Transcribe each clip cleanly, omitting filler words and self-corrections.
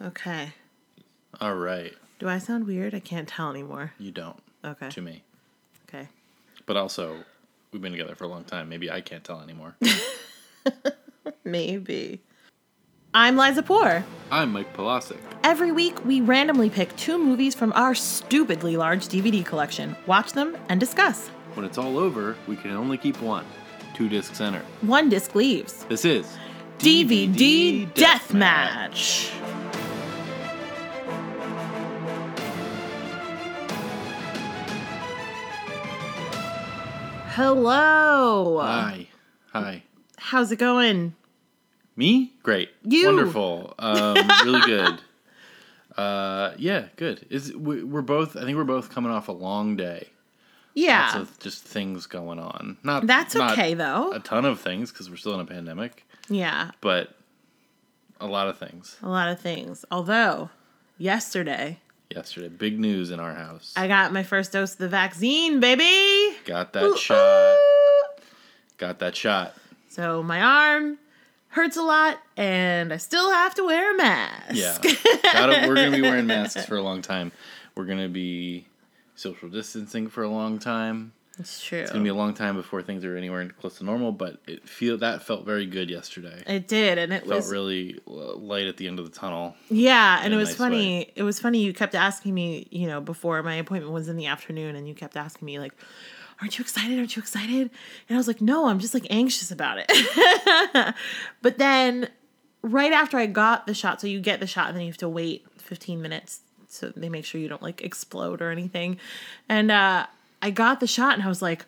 Okay. All right. Do I sound weird? I can't tell anymore. You don't. Okay. To me. Okay. But also, we've been together for a long time. Maybe I can't tell anymore. Maybe. I'm Liza Poore. I'm Mike Pulasik. Every week, we randomly pick two movies from our stupidly large DVD collection, watch them, and discuss. When it's all over, we can only keep one. Two discs enter. One disc leaves. This is DVD Deathmatch. Hello. Hi. How's it going? Me? Great. You? Wonderful. Really good. Yeah, good. I think we're both coming off a long day. Yeah. Lots of just things going on. That's okay, though. A ton of things, because we're still in a pandemic. Yeah. But a lot of things. Although, yesterday, big news in our house. I got my first dose of the vaccine, baby. Got that shot. So my arm hurts a lot, and I still have to wear a mask. Yeah. We're going to be wearing masks for a long time. We're going to be social distancing for a long time. It's true. It's going to be a long time before things are anywhere close to normal, but that felt very good yesterday. It did, and it felt really light at the end of the tunnel. Yeah, and it was funny. Way. It was funny. You kept asking me, before my appointment was in the afternoon, and you kept asking me, like, aren't you excited? And I was like, no, I'm just, like, anxious about it. But then right after I got the shot, so you get the shot and then you have to wait 15 minutes so they make sure you don't, like, explode or anything. And I got the shot and I was like,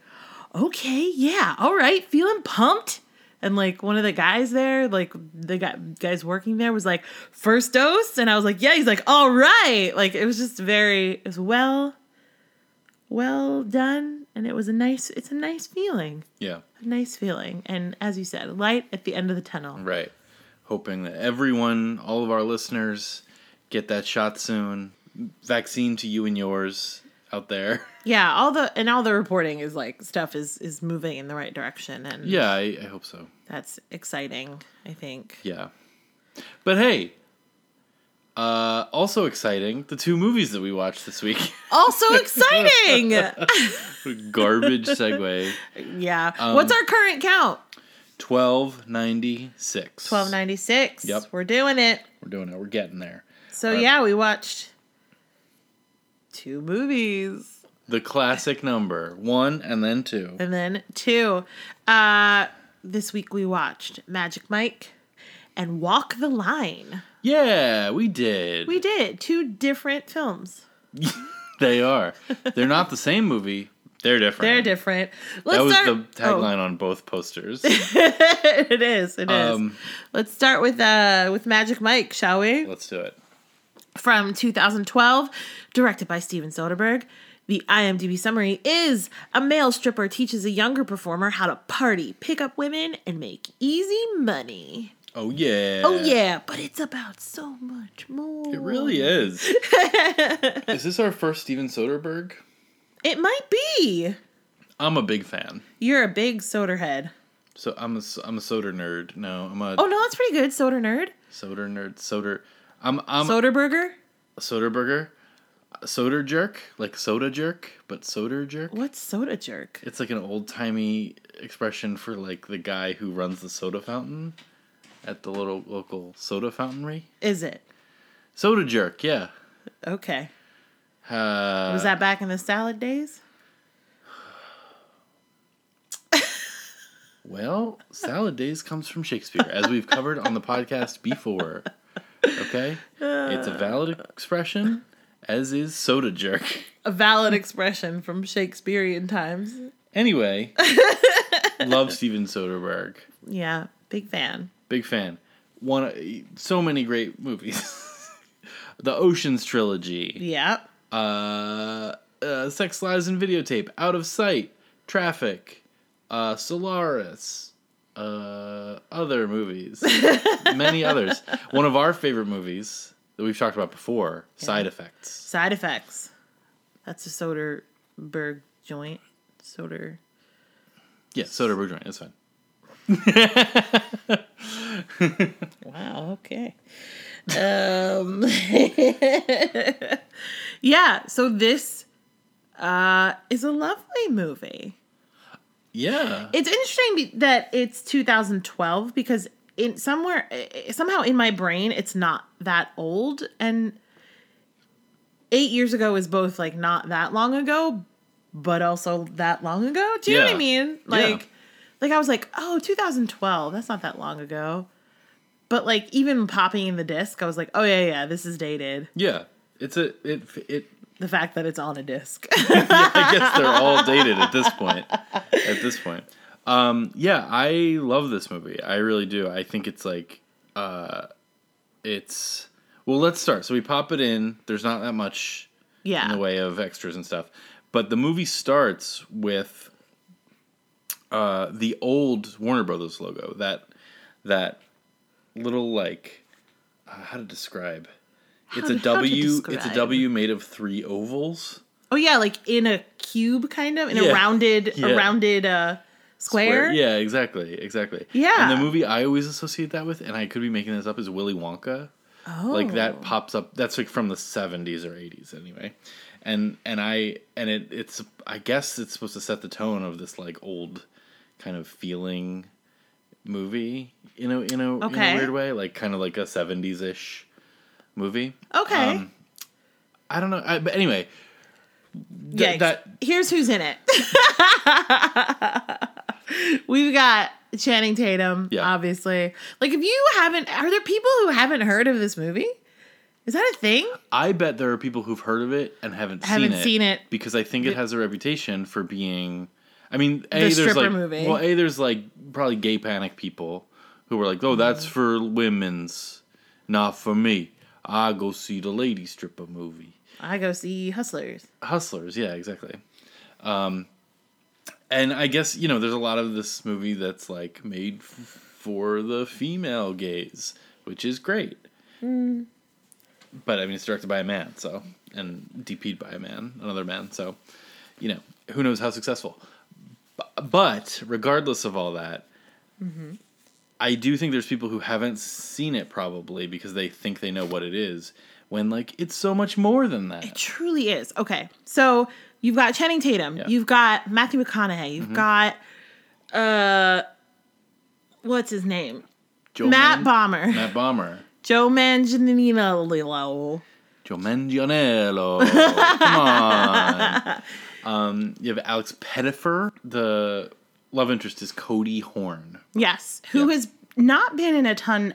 okay, yeah, all right, feeling pumped. And, like, one of the guys there, like, the guys working there was like, first dose? And I was like, yeah. He's like, all right. Like, it was just well done, and it's a nice feeling. Yeah. A nice feeling. And as you said, light at the end of the tunnel. Right. Hoping that everyone, all of our listeners, get that shot soon. Vaccine to you and yours out there. Yeah, all the reporting is like stuff is moving in the right direction, and yeah, I hope so. That's exciting, I think. Yeah. But hey, also exciting, the two movies that we watched this week. Also exciting! Garbage segue. Yeah. What's our current count? 1296. 1296. Yep. We're doing it. We're getting there. So, we watched two movies. The classic number. One and then two. And then two. This week we watched Magic Mike and Walk the Line. Yeah, we did. Two different films. They are. They're not the same movie. They're different. That was the tagline on both posters. It is. It is. Let's start with Magic Mike, shall we? Let's do it. From 2012, directed by Steven Soderbergh. The IMDb summary is, a male stripper teaches a younger performer how to party, pick up women, and make easy money. Oh, yeah. Oh, yeah, but it's about so much more. It really is. Is this our first Steven Soderbergh? It might be. I'm a big fan. You're a big Soderhead. So I'm a Soder nerd. Oh, no, that's pretty good, Soder nerd. Soder nerd. Soder. I'm Soderburger? Soderburger. Soda jerk, like soda jerk, but soda jerk. What's soda jerk? It's like an old-timey expression for, like, the guy who runs the soda fountain at the little local soda fountainry. Is it? Soda jerk, yeah. Okay. Was that back in the salad days? Well, salad days comes from Shakespeare, as we've covered on the podcast before. Okay? It's a valid expression, as is soda jerk. A valid expression from Shakespearean times. Anyway, love Steven Soderbergh. Yeah, big fan. Big fan. So many great movies. The Ocean's trilogy. Yeah. Sex, Lies, and Videotape. Out of Sight. Traffic. Solaris. Other movies. Many others. One of our favorite movies that we've talked about before, yeah. Side Effects. Side Effects. That's a Soderbergh joint. Yeah, Soderbergh joint. That's fine. Wow, okay. Yeah, so this is a lovely movie. Yeah. It's interesting that it's 2012 because somehow in my brain, it's not that old. And 8 years ago is both like not that long ago, but also that long ago. Do you know what I mean? Like I was like, oh, 2012. That's not that long ago. But like even popping in the disc, I was like, oh yeah, this is dated. Yeah. The fact that it's on a disc. Yeah, I guess they're all dated at this point. Yeah, I love this movie. I really do. I think it's like, let's start. So we pop it in. There's not that much in the way of extras and stuff. But the movie starts with the old Warner Brothers logo. That little like, how to describe... It's a W made of three ovals. Oh yeah, like in a cube, kind of a rounded square. Yeah, exactly. Yeah. And the movie I always associate that with, and I could be making this up, is Willy Wonka. Oh. Like that pops up. That's like from the 70s or 80s, anyway. And it's I guess it's supposed to set the tone of this like old kind of feeling movie, in a weird way, like kind of like a 70s ish. Movie. Okay. I don't know. But anyway. Here's who's in it. We've got Channing Tatum, obviously. Like, if you haven't... Are there people who haven't heard of this movie? Is that a thing? I bet there are people who've heard of it and haven't seen it. Because I think it has a reputation for being... I mean, there's like probably gay panic people who were like, oh, that's for women's, not for me. I go see the lady stripper movie. I go see Hustlers. Hustlers, yeah, exactly. And I guess, there's a lot of this movie that's, like, made for the female gaze, which is great. Mm. But, I mean, it's directed by a man, so, and DP'd by another man, so, who knows how successful. But, regardless of all that... Mm-hmm. I do think there's people who haven't seen it probably because they think they know what it is when, like, it's so much more than that. It truly is. Okay. So you've got Channing Tatum. Yeah. You've got Matthew McConaughey. You've got, what's his name? Matt Bomer. Joe Manganiello. Come on. You have Alex Pettyfer. The love interest is Cody Horn. Yes, who has not been in a ton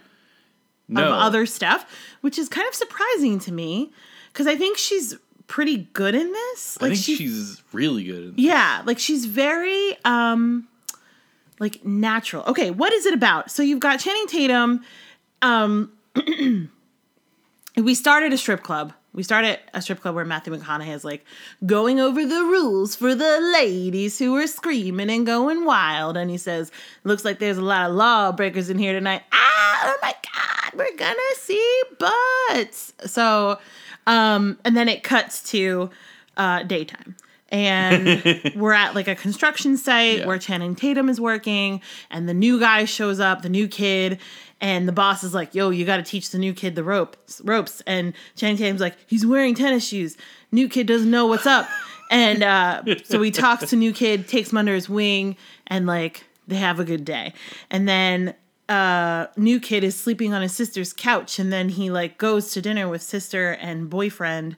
of other stuff, which is kind of surprising to me, because I think she's pretty good in this. Like, I think she's really good in this. Yeah, like, she's very, natural. Okay, what is it about? So you've got Channing Tatum. We start at a strip club. We start at a strip club where Matthew McConaughey is, like, going over the rules for the ladies who are screaming and going wild. And he says, looks like there's a lot of lawbreakers in here tonight. Oh, my God, we're going to see butts. So, and then it cuts to daytime. And we're at, like, a construction site where Channing Tatum is working. And the new guy shows up, the new kid. And the boss is like, yo, you got to teach the new kid the ropes. And Channing Tatum's like, he's wearing tennis shoes. New kid doesn't know what's up. And so he talks to new kid, takes him under his wing, and, like, they have a good day. And then new kid is sleeping on his sister's couch. And then he, like, goes to dinner with sister and boyfriend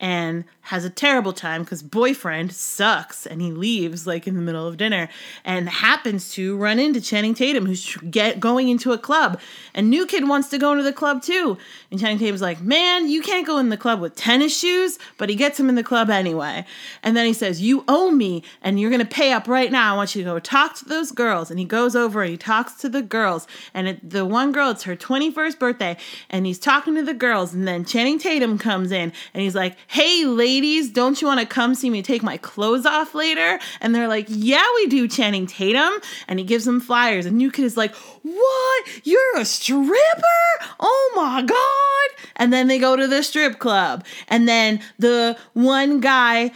and has a terrible time because boyfriend sucks, and he leaves, like, in the middle of dinner and happens to run into Channing Tatum, who's going into a club, and new kid wants to go into the club too, and Channing Tatum's like, man, you can't go in the club with tennis shoes, but he gets him in the club anyway. And then he says, you owe me, and you're gonna pay up right now. I want you to go talk to those girls. And he goes over and he talks to the girls, and the one girl, it's her 21st birthday, and he's talking to the girls, and then Channing Tatum comes in and he's like, hey, ladies, don't you want to come see me take my clothes off later? And they're like, yeah, we do, Channing Tatum. And he gives them flyers. And new kid is like, what? You're a stripper? Oh, my God. And then they go to the strip club. And then the one guy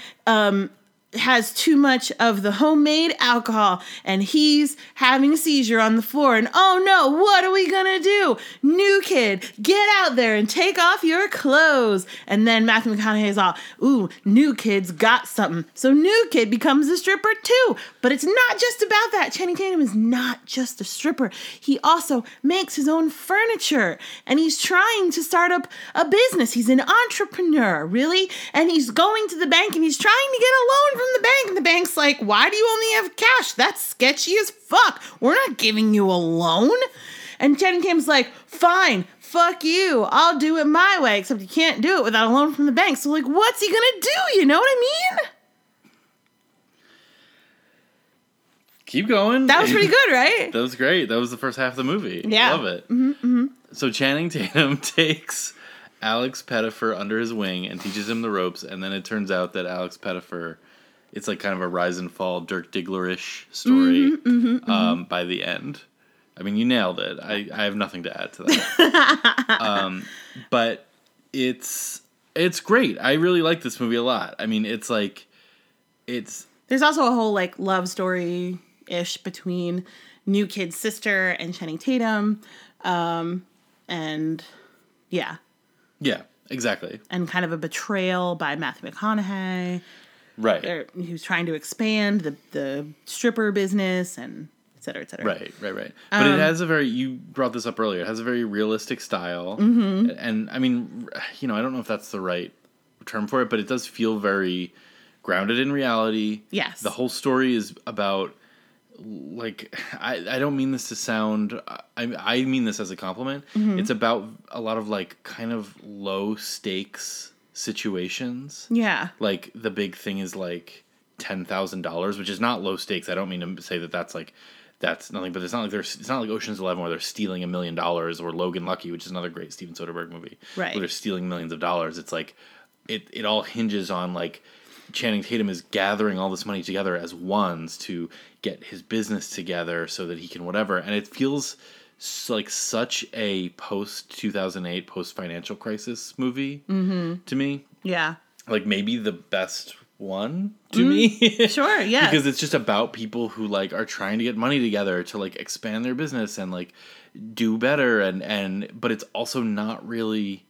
has too much of the homemade alcohol and he's having a seizure on the floor. And oh no, what are we gonna do? New kid, get out there and take off your clothes. And then Matthew McConaughey is all, ooh, new kid's got something. So new kid becomes a stripper too. But it's not just about that. Channing Tatum is not just a stripper. He also makes his own furniture and he's trying to start up a business. He's an entrepreneur, really. And he's going to the bank and he's trying to get a loan from the bank, and the bank's like, why do you only have cash? That's sketchy as fuck. We're not giving you a loan. And Channing Tatum's like, fine, fuck you. I'll do it my way, except you can't do it without a loan from the bank. So, like, what's he gonna do? You know what I mean? Keep going. That was pretty good, right? That was great. That was the first half of the movie. Yeah. Love it. Mm-hmm, mm-hmm. So Channing Tatum takes Alex Pettyfer under his wing and teaches him the ropes, and then it turns out that Alex Pettyfer... It's like kind of a rise and fall, Dirk Diggler-ish story by the end. I mean, you nailed it. I have nothing to add to that. But it's great. I really like this movie a lot. I mean, it's like... There's also a whole like love story-ish between New Kid's sister and Channing Tatum. And yeah. Yeah, exactly. And kind of a betrayal by Matthew McConaughey. Right. He was trying to expand the stripper business and et cetera, et cetera. Right. But it has a very, you brought this up earlier, it has a very realistic style. Mm-hmm. And I mean, you know, I don't know if that's the right term for it, but it does feel very grounded in reality. Yes. The whole story is about, like, I don't mean this to sound, I mean this as a compliment. Mm-hmm. It's about a lot of like kind of low stakes situations. Yeah. Like, the big thing is, like, $10,000, which is not low stakes. I don't mean to say that that's, like, that's nothing, but it's not like it's not like Ocean's 11 where they're stealing $1 million, or Logan Lucky, which is another great Steven Soderbergh movie. Right. Where they're stealing millions of dollars. It's, like, it all hinges on, like, Channing Tatum is gathering all this money together as ones to get his business together so that he can whatever. And it feels like such a post-2008, post-financial crisis movie to me. Yeah. Like, maybe the best one to me. Sure, yeah. Because it's just about people who, like, are trying to get money together to, like, expand their business and, like, do better. But it's also not really...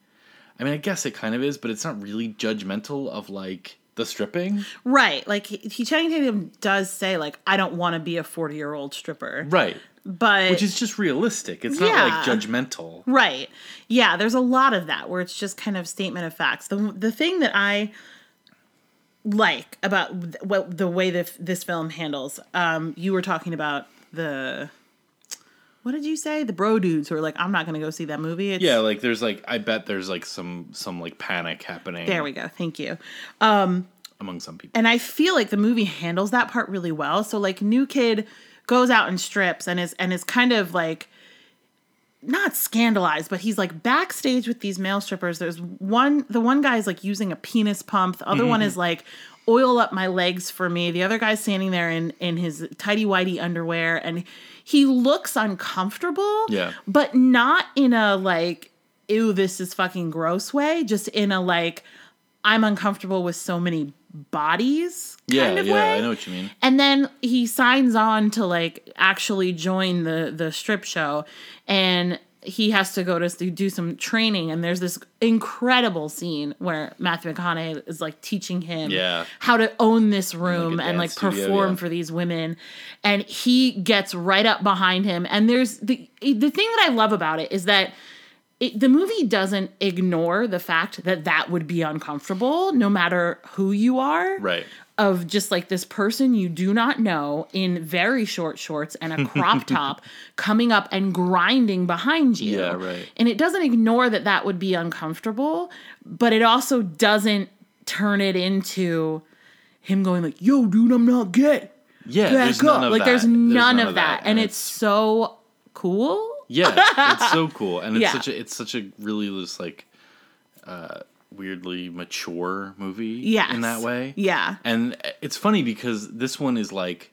I mean, I guess it kind of is, but it's not really judgmental of, like... The stripping? Right. Like, Channing Tatum does say, like, I don't want to be a 40-year-old stripper. Right. But... Which is just realistic. It's not, like, judgmental. Right. Yeah, there's a lot of that where it's just kind of statement of facts. The thing that I like about the way this film handles, you were talking about the... What did you say? The bro dudes who are like, I'm not going to go see that movie. It's... Yeah, like there's like, I bet there's like some like panic happening. There we go. Thank you. Among some people. And I feel like the movie handles that part really well. So like New Kid goes out and strips and is kind of like, not scandalized, but he's like backstage with these male strippers. There's the one guy is like using a penis pump. The other one is like, oil up my legs for me. The other guy's standing there in his tighty-whitey underwear and he looks uncomfortable, but not in a like, ew, this is fucking gross way, just in a like, I'm uncomfortable with so many bodies kind of way. I know what you mean. And then he signs on to like actually join the strip show, and he has to go to do some training, and there's this incredible scene where Matthew McConaughey is like teaching him how to own this room and like perform for these women. And he gets right up behind him. And there's the thing that I love about it is that the movie doesn't ignore the fact that would be uncomfortable no matter who you are. Right. Of just like this person you do not know in very short shorts and a crop top coming up and grinding behind you. Yeah, right. And it doesn't ignore that would be uncomfortable, but it also doesn't turn it into him going like, yo, dude, I'm not gay. Yeah, there's none of that. Like, there's none of that. And it's so cool. Yeah, it's so cool. And it's such a really just like... weirdly mature movie in that way. Yeah. And it's funny because this one is like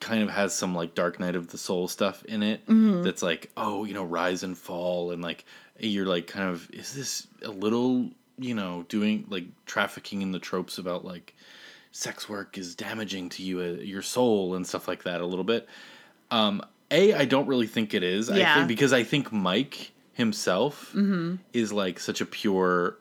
kind of has some like Dark Knight of the Soul stuff in it that's like, oh, you know, rise and fall, and like you're like kind of, is this a little, you know, doing like trafficking in the tropes about like sex work is damaging to you, your soul and stuff like that a little bit. I don't really think it is. Yeah. I think Mike himself is like such a pure,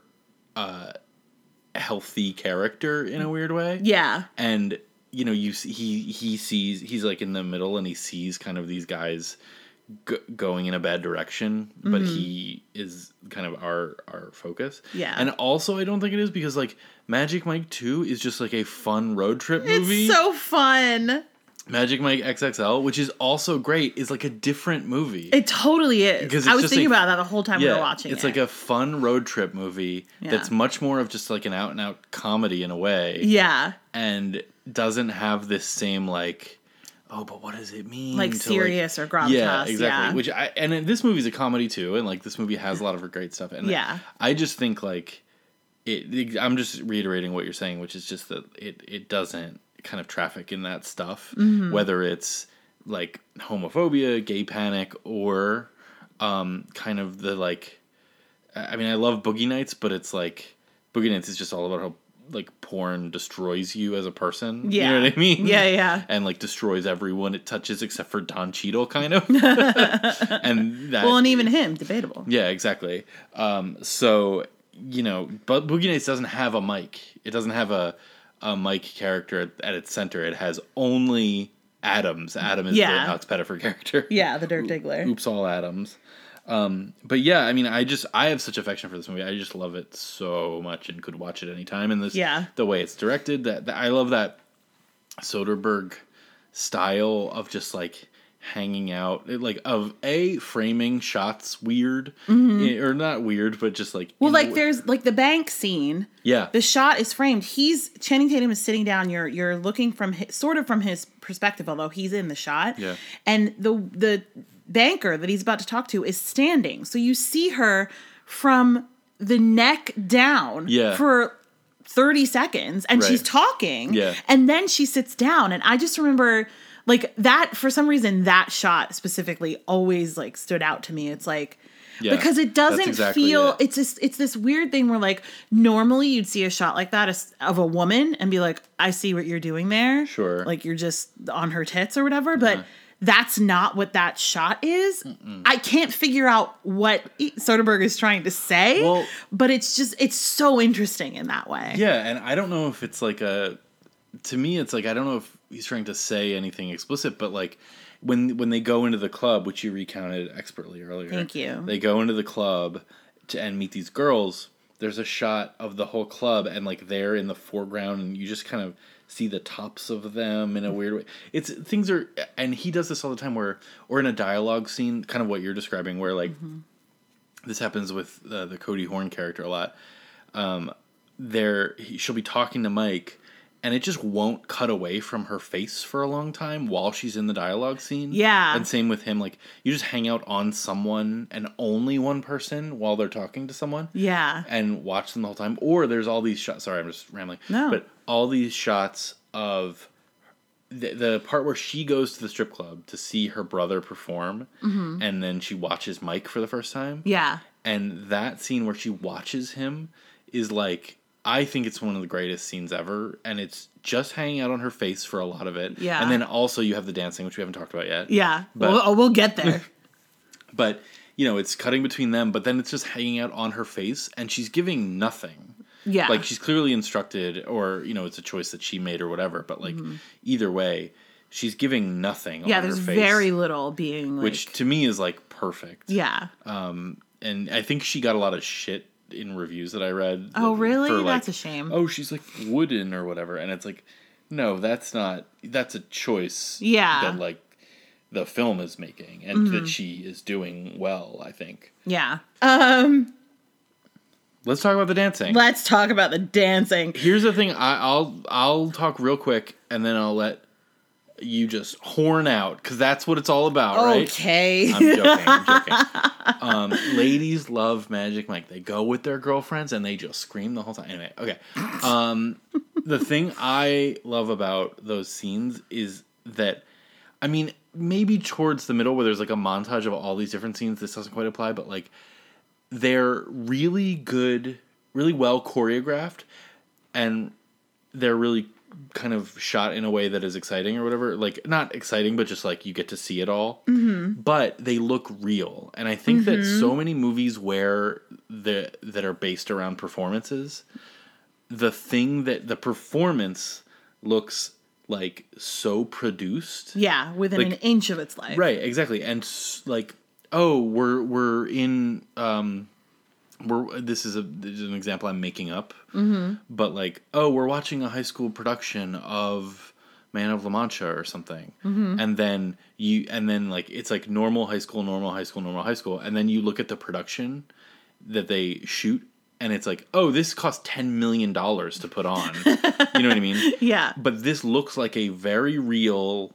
healthy character in a weird way. Yeah. And you know, he sees, he's like in the middle and he sees kind of these guys going in a bad direction, but he is kind of our focus. Yeah. And also I don't think it is, because like Magic Mike 2 is just like a fun road trip movie. It's so fun. Magic Mike XXL, which is also great, is like a different movie. It totally is. Because I was thinking about that the whole time we were watching it. It's like a fun road trip movie that's much more of just like an out-and-out comedy in a way. Yeah. And doesn't have this same like, oh, but what does it mean? Like serious like, or gravitas. Yeah, exactly. Yeah. And this movie's a comedy too, and like this movie has a lot of great stuff. And I just think like, I'm just reiterating what you're saying, which is just that it doesn't kind of traffic in that stuff, whether it's like homophobia, gay panic, or kind of the like, I mean, I love Boogie Nights, but it's like Boogie Nights is just all about how like porn destroys you as a person. Yeah. You know what I mean? Yeah, yeah. And like destroys everyone it touches except for Don Cheadle, kind of. And even him, debatable. Yeah, exactly. So, you know, but Boogie Nights doesn't have a Mike. It doesn't have a Mike character at its center. It has only Adams. Adam is the Alex Pettyfer character. Yeah, the Dirk Diggler. Oops, all Adams. But yeah, I mean, I have such affection for this movie. I just love it so much and could watch it anytime. And this, the way it's directed, that I love that Soderbergh style of just like hanging out, like of framing shots weird or not weird, but just like, well, like there's like the bank scene. Yeah. The shot is framed. Channing Tatum is sitting down. You're looking from sort of from his perspective, although he's in the shot. Yeah. And the banker that he's about to talk to is standing. So you see her from the neck down for 30 seconds and she's talking and then she sits down. And I just remember like that, for some reason, that shot specifically always like stood out to me. It's like, because it doesn't feel, it's this weird thing where like normally you'd see a shot like that of a woman and be like, I see what you're doing there. Sure. Like you're just on her tits or whatever. But that's not what that shot is. I can't figure out what Soderbergh is trying to say, but it's just, it's so interesting in that way. Yeah. And I don't know if it's like to me, it's like, I don't know if he's trying to say anything explicit, but like when they go into the club, which you recounted expertly earlier. Thank you. They go into the club and meet these girls. There's a shot of the whole club and like they're in the foreground and you just kind of see the tops of them in a weird way. And he does this all the time or in a dialogue scene, kind of what you're describing, where like this happens with the Cody Horn character a lot. She'll be talking to Mike and it just won't cut away from her face for a long time while she's in the dialogue scene. Yeah. And same with him. Like you just hang out on someone and only one person while they're talking to someone. Yeah. And watch them the whole time. Or there's all these shots. Sorry, I'm just rambling. No. But all these shots of the part where she goes to the strip club to see her brother perform. And then she watches Mike for the first time. Yeah. And that scene where she watches him is like, I think it's one of the greatest scenes ever, and it's just hanging out on her face for a lot of it. Yeah. And then also you have the dancing, which we haven't talked about yet. Yeah. But, we'll get there. But, you know, it's cutting between them, but then it's just hanging out on her face, and she's giving nothing. Yeah. Like, she's clearly instructed, or, you know, it's a choice that she made or whatever, but, like, either way, she's giving nothing on her face. Yeah, there's very little being, like... Which, to me, is, like, perfect. Yeah. And I think she got a lot of shit in reviews that I read. Oh, really? Like, that's a shame. Oh, she's like wooden or whatever. And it's like, no, that's not, that's a choice that like the film is making and that she is doing well, I think. Yeah. Let's talk about the dancing. Here's the thing. I'll talk real quick and then I'll let you just horn out because that's what it's all about, right? Okay. I'm joking. Ladies love Magic Mike. They go with their girlfriends and they just scream the whole time. Anyway, okay. The thing I love about those scenes is that, I mean, maybe towards the middle where there's like a montage of all these different scenes, this doesn't quite apply, but like they're really good, really well choreographed, and they're really kind of shot in a way that is exciting or whatever. Like, not exciting, but just like you get to see it all. Mm-hmm. But they look real. And I think mm-hmm. that so many movies where that are based around performances, the thing that the performance looks like so produced. Yeah, within like, an inch of its life. Right, exactly. And like, oh, we're in... This is an example I'm making up, mm-hmm. but like, oh, we're watching a high school production of Man of La Mancha or something. Mm-hmm. And then like, it's like normal high school. And then you look at the production that they shoot and it's like, oh, this cost $10 million to put on. You know what I mean? Yeah. But this looks like a very real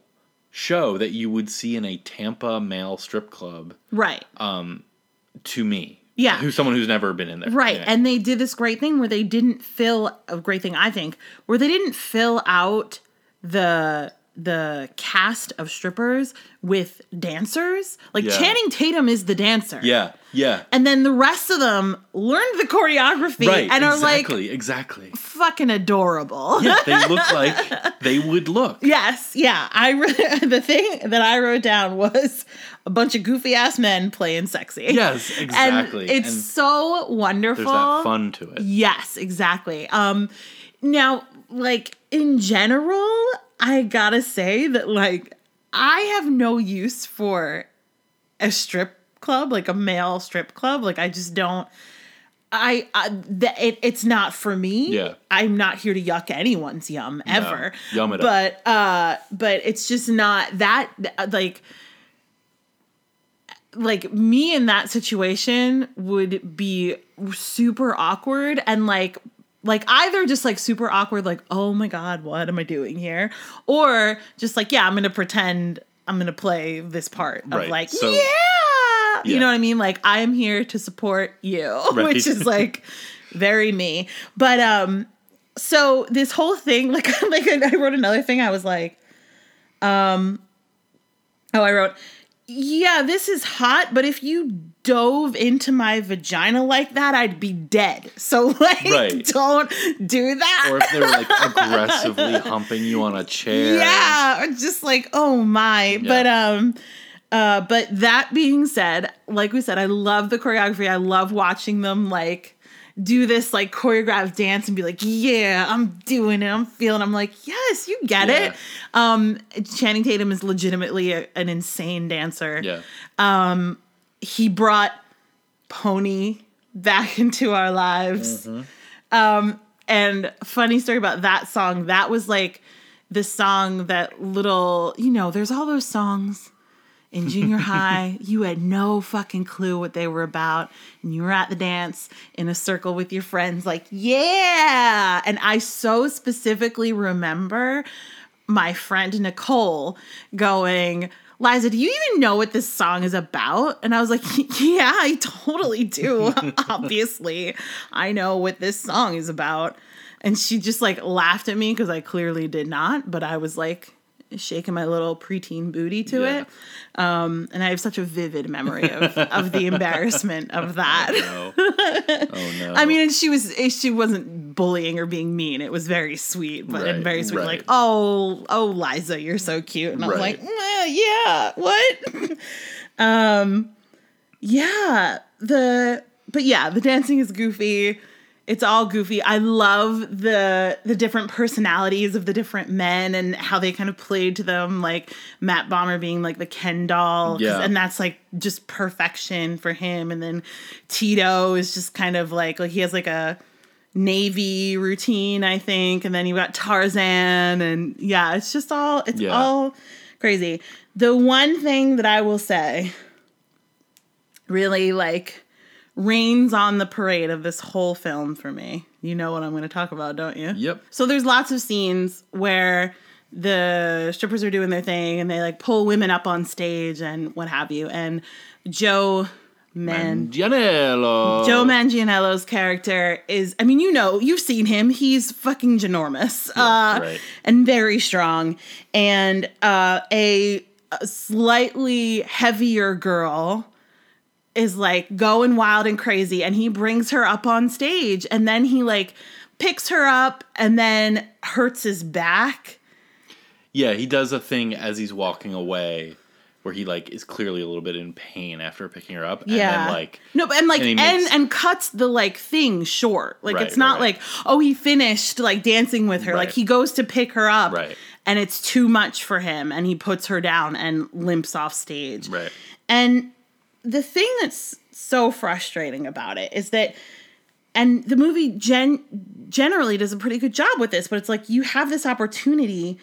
show that you would see in a Tampa male strip club. Right. To me. Yeah. Who's someone who's never been in there. Right. Yeah. And they did this great thing where they didn't fill a great thing, I think, where they didn't fill out the cast of strippers with dancers. Like yeah. Channing Tatum is the dancer. Yeah. Yeah. And then the rest of them learned the choreography right. and are like exactly fucking adorable. Yeah, they look like they would look. Yes. Yeah. The thing that I wrote down was a bunch of goofy ass men playing sexy. Yes, exactly. And it's so wonderful. There's that fun to it. Yes, exactly. Now, like in general, I gotta say that, like, I have no use for a strip club, like a male strip club. Like, I just don't. It's not for me. Yeah. I'm not here to yuck anyone's yum ever. No, yum it up. But it's just not that like me in that situation would be super awkward and like. Like, either just, like, super awkward, like, oh, my God, what am I doing here? Or just, like, yeah, I'm going to pretend I'm going to play this part of, right. like, so, yeah! Yeah! You know what I mean? Like, I am here to support you, right. which is, like, very me. But, so this whole thing, like I wrote another thing. I was like, yeah, this is hot, but if you dove into my vagina like that, I'd be dead. So, like, right. don't do that. Or if they were, like, aggressively humping you on a chair. Yeah, or just like, oh, my. Yeah. But that being said, like we said, I love the choreography. I love watching them, like, do this, like, choreographed dance and be like, yeah, I'm doing it. I'm feeling it. I'm like, yes, you get yeah. it. Channing Tatum is legitimately an insane dancer. Yeah. He brought Pony back into our lives. Mm-hmm. And funny story about that song. That was like the song that little, you know, there's all those songs in junior high. You had no fucking clue what they were about. And you were at the dance in a circle with your friends like, yeah. And I so specifically remember my friend Nicole going, Liza, do you even know what this song is about? And I was like, yeah, I totally do. Obviously, I know what this song is about. And she just like laughed at me because I clearly did not. But I was like shaking my little preteen booty to yeah. it. And I have such a vivid memory of the embarrassment of that. Oh, no. I mean, and she wasn't bullying or being mean. It was very sweet, but right, very sweet. Right. Like, oh, Liza, you're so cute. And I was right. like, yeah, what? Yeah, but yeah, the dancing is goofy. It's all goofy. I love the different personalities of the different men and how they kind of played to them, like Matt Bomer being like the Ken doll. Yeah. And that's like just perfection for him. And then Tito is just kind of like he has like a Navy routine, I think. And then you got Tarzan and yeah, it's just all, it's yeah. all crazy. The one thing that I will say really like rains on the parade of this whole film for me. You know what I'm going to talk about, don't you? Yep. So there's lots of scenes where the strippers are doing their thing and they like pull women up on stage and what have you. And Joe Manganiello's character is, I mean, you know, you've seen him. He's fucking ginormous right. and very strong. And a slightly heavier girl is like going wild and crazy, and he brings her up on stage, and then he like picks her up and then hurts his back. Yeah, he does a thing as he's walking away where he like is clearly a little bit in pain after picking her up. And yeah. Then, like, no, but, and like and cuts the like thing short. Like, right, it's not right. Like, oh, he finished like dancing with her. Right. Like, he goes to pick her up. Right. And it's too much for him, and he puts her down and limps off stage. Right. And the thing that's so frustrating about it is that, and the movie generally does a pretty good job with this, but it's like you have this opportunity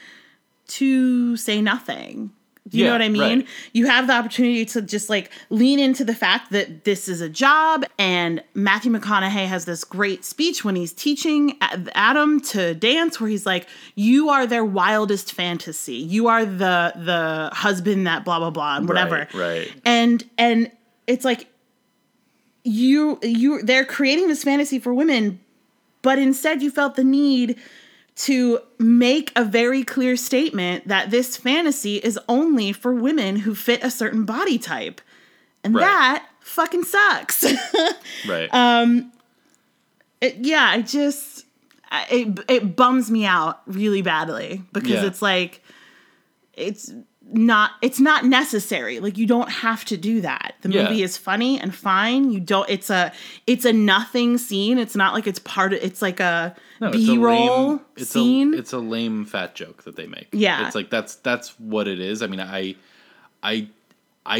to say nothing. Do you know what I mean? Right. You have the opportunity to just like lean into the fact that this is a job, and Matthew McConaughey has this great speech when he's teaching Adam to dance where he's like, you are their wildest fantasy. You are the husband that blah, blah, blah, and whatever. Right. And it's like, they're creating this fantasy for women, but instead you felt the need to make a very clear statement that this fantasy is only for women who fit a certain body type. And that fucking sucks. Right. It bums me out really badly because it's like, it's not necessary. Like, you don't have to do that. The movie is funny and fine. You don't, it's a nothing scene. It's not like it's part of, it's like a B-roll scene. It's a lame fat joke that they make. Yeah. It's like, that's what it is. I mean, I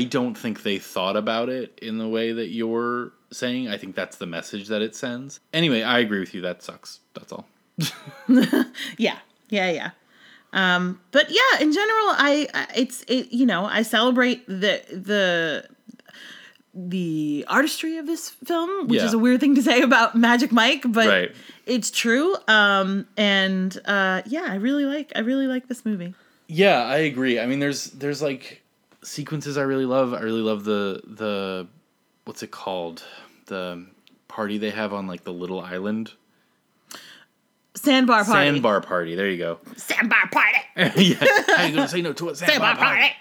don't think they thought about it in the way that you're saying. I think that's the message that it sends. Anyway, I agree with you. That sucks. That's all. Yeah. But yeah, in general, I celebrate the artistry of this film, which is a weird thing to say about Magic Mike, but it's true. I really like this movie. Yeah, I agree. I mean, there's like sequences I really love. I really love the what's it called? The party they have on like the little island. Sandbar party. Sandbar party. There you go. Sandbar party. Yeah. How are you going to say no to a sandbar party?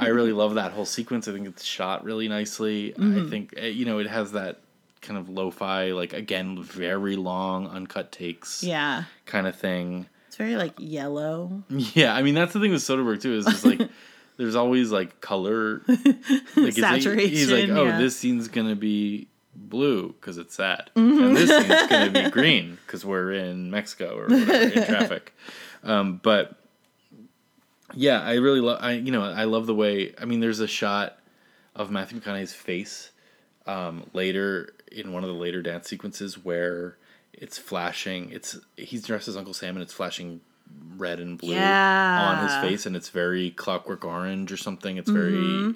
I really love that whole sequence. I think it's shot really nicely. Mm-hmm. I think, it has that kind of lo-fi, like, again, very long uncut takes. Yeah. Kind of thing. It's very, like, yellow. Yeah. I mean, that's the thing with Soderbergh, too, is just, like, there's always, like, color. Like, saturation. He's like, oh, this scene's going to be blue because it's sad, and this thing's going to be green because we're in Mexico or whatever, in traffic. But yeah, I really love. I love the way. I mean, there's a shot of Matthew McConaughey's face later in one of the later dance sequences where it's flashing. He's dressed as Uncle Sam and it's flashing red and blue on his face, and it's very Clockwork Orange or something. It's very.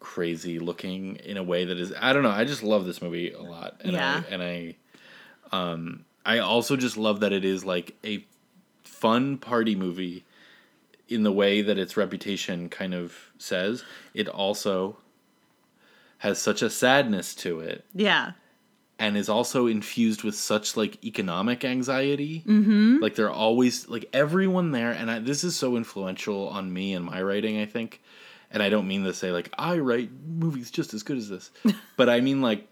Crazy looking in a way that is, I don't know. I just love this movie a lot. And I also just love that it is like a fun party movie in the way that its reputation kind of says. It also has such a sadness to it. Yeah. And is also infused with such like economic anxiety. Mm-hmm. Like they're always like everyone there. And this is so influential on me and my writing, I think. And I don't mean to say, like, I write movies just as good as this. But I mean, like,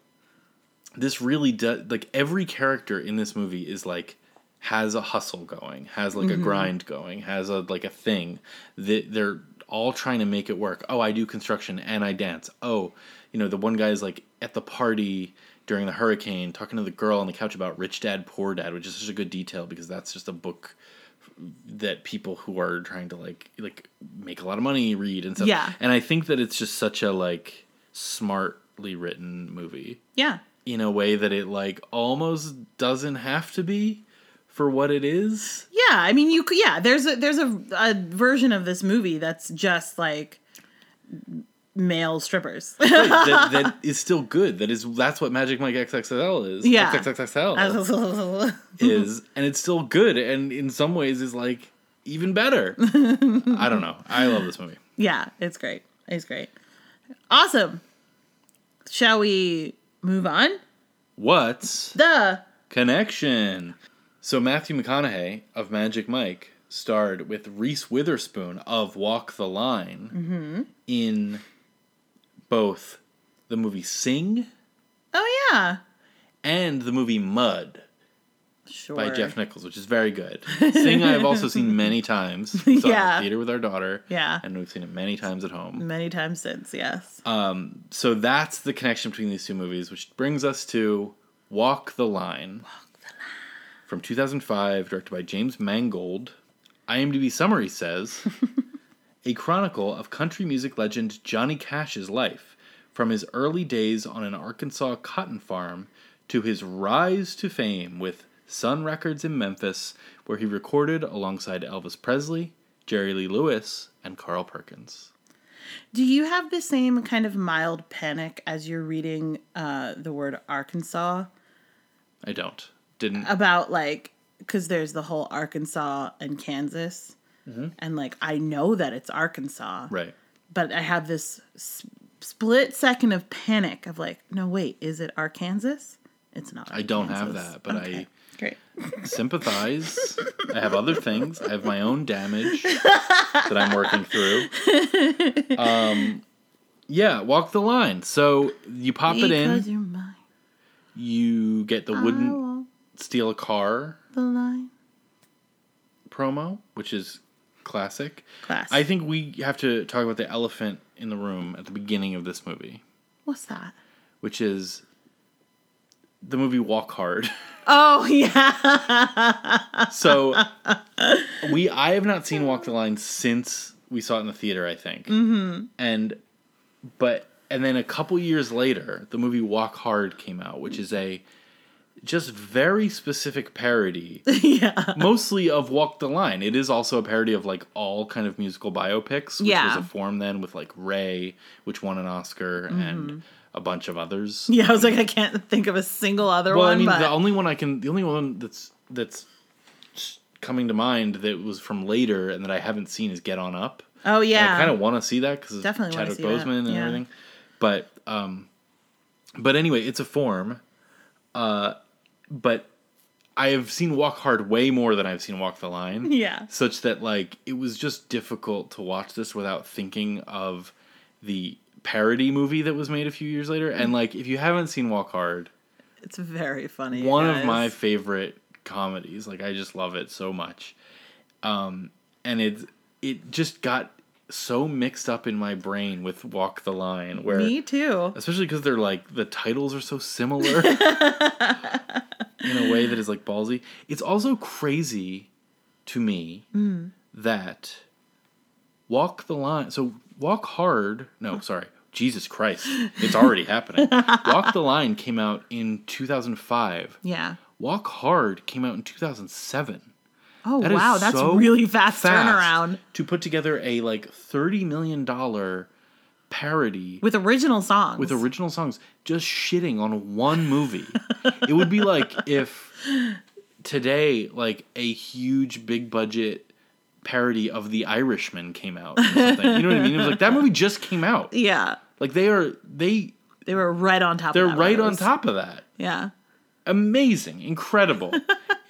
this really does... Like, every character in this movie is, like, has a hustle going. Has, like, a grind going. Has, a thing. They're all trying to make it work. Oh, I do construction and I dance. Oh, the one guy is, like, at the party during the hurricane talking to the girl on the couch about Rich Dad, Poor Dad, which is such a good detail because that's just a book that people who are trying to like make a lot of money read and stuff. Yeah. And I think that it's just such a like smartly written movie. Yeah. In a way that it like almost doesn't have to be for what it is. Yeah. I mean, there's a version of this movie that's just like male strippers. Right, that is still good. That's what Magic Mike XXL is. Yeah. XXXL is. And it's still good. And in some ways is like even better. I don't know. I love this movie. Yeah, it's great. It's great. Awesome. Shall we move on? What's the connection? So Matthew McConaughey of Magic Mike starred with Reese Witherspoon of Walk the Line in both the movie Sing. Oh, yeah. And the movie Mud. Sure. By Jeff Nichols, which is very good. Sing I have also seen many times. We saw it in the theater with our daughter. Yeah. And we've seen it many times at home. Many times since, yes. So that's the connection between these two movies, which brings us to Walk the Line. Walk the Line. From 2005, directed by James Mangold. IMDb summary says, a chronicle of country music legend Johnny Cash's life, from his early days on an Arkansas cotton farm to his rise to fame with Sun Records in Memphis, where he recorded alongside Elvis Presley, Jerry Lee Lewis, and Carl Perkins. Do you have the same kind of mild panic as you're reading the word Arkansas? I don't. Didn't. About, like, because there's the whole Arkansas and Kansas. Mm-hmm. And, like, I know that it's Arkansas. Right. But I have this split second of panic of, like, no, wait, is it Arkansas? It's not Arkansas. I don't have that, but okay. Great. Sympathize. I have other things. I have my own damage that I'm working through. Yeah, Walk the Line. So you pop it in. Because you're mine. You get the wooden steal a car. The line. Promo, which is classic. I think we have to talk about the elephant in the room at the beginning of this movie. What's that? Which is the movie Walk Hard. Oh, yeah. So, I have not seen Walk the Line since we saw it in the theater, I think. Mm-hmm. And then a couple years later, the movie Walk Hard came out, which is a just very specific parody. Yeah. Mostly of Walk the Line. It is also a parody of, like, all kind of musical biopics, which was a form then with, like, Ray, which won an Oscar, mm-hmm. and a bunch of others. Yeah, I was like, I can't think of a single other one. Well, I mean, the only one that's coming to mind that was from later and that I haven't seen is Get On Up. Oh, yeah. And I kind of want to see that because it's Chadwick Boseman and everything. But anyway, it's a form. But I have seen Walk Hard way more than I've seen Walk the Line. Yeah. Such that, like, it was just difficult to watch this without thinking of the parody movie that was made a few years later. And, like, if you haven't seen Walk Hard, it's very funny. One of my favorite comedies. Like, I just love it so much. And it just got so mixed up in my brain with Walk the Line, where me too, especially because they're, like, the titles are so similar in a way that is, like, ballsy. It's also crazy to me that Walk the Line. So Walk Hard. No, sorry. Jesus Christ. It's already happening. Walk the Line came out in 2005. Yeah. Walk Hard came out in 2007. Oh, wow. That's so really fast turnaround. To put together a, like, $30 million parody. With original songs. Just shitting on one movie. It would be like if today, like, a huge big budget parody of The Irishman came out or something. You know what I mean? It was like, that movie just came out. Yeah. Like, they were right on top of that. They're right on top of that. Yeah. Amazing. Incredible.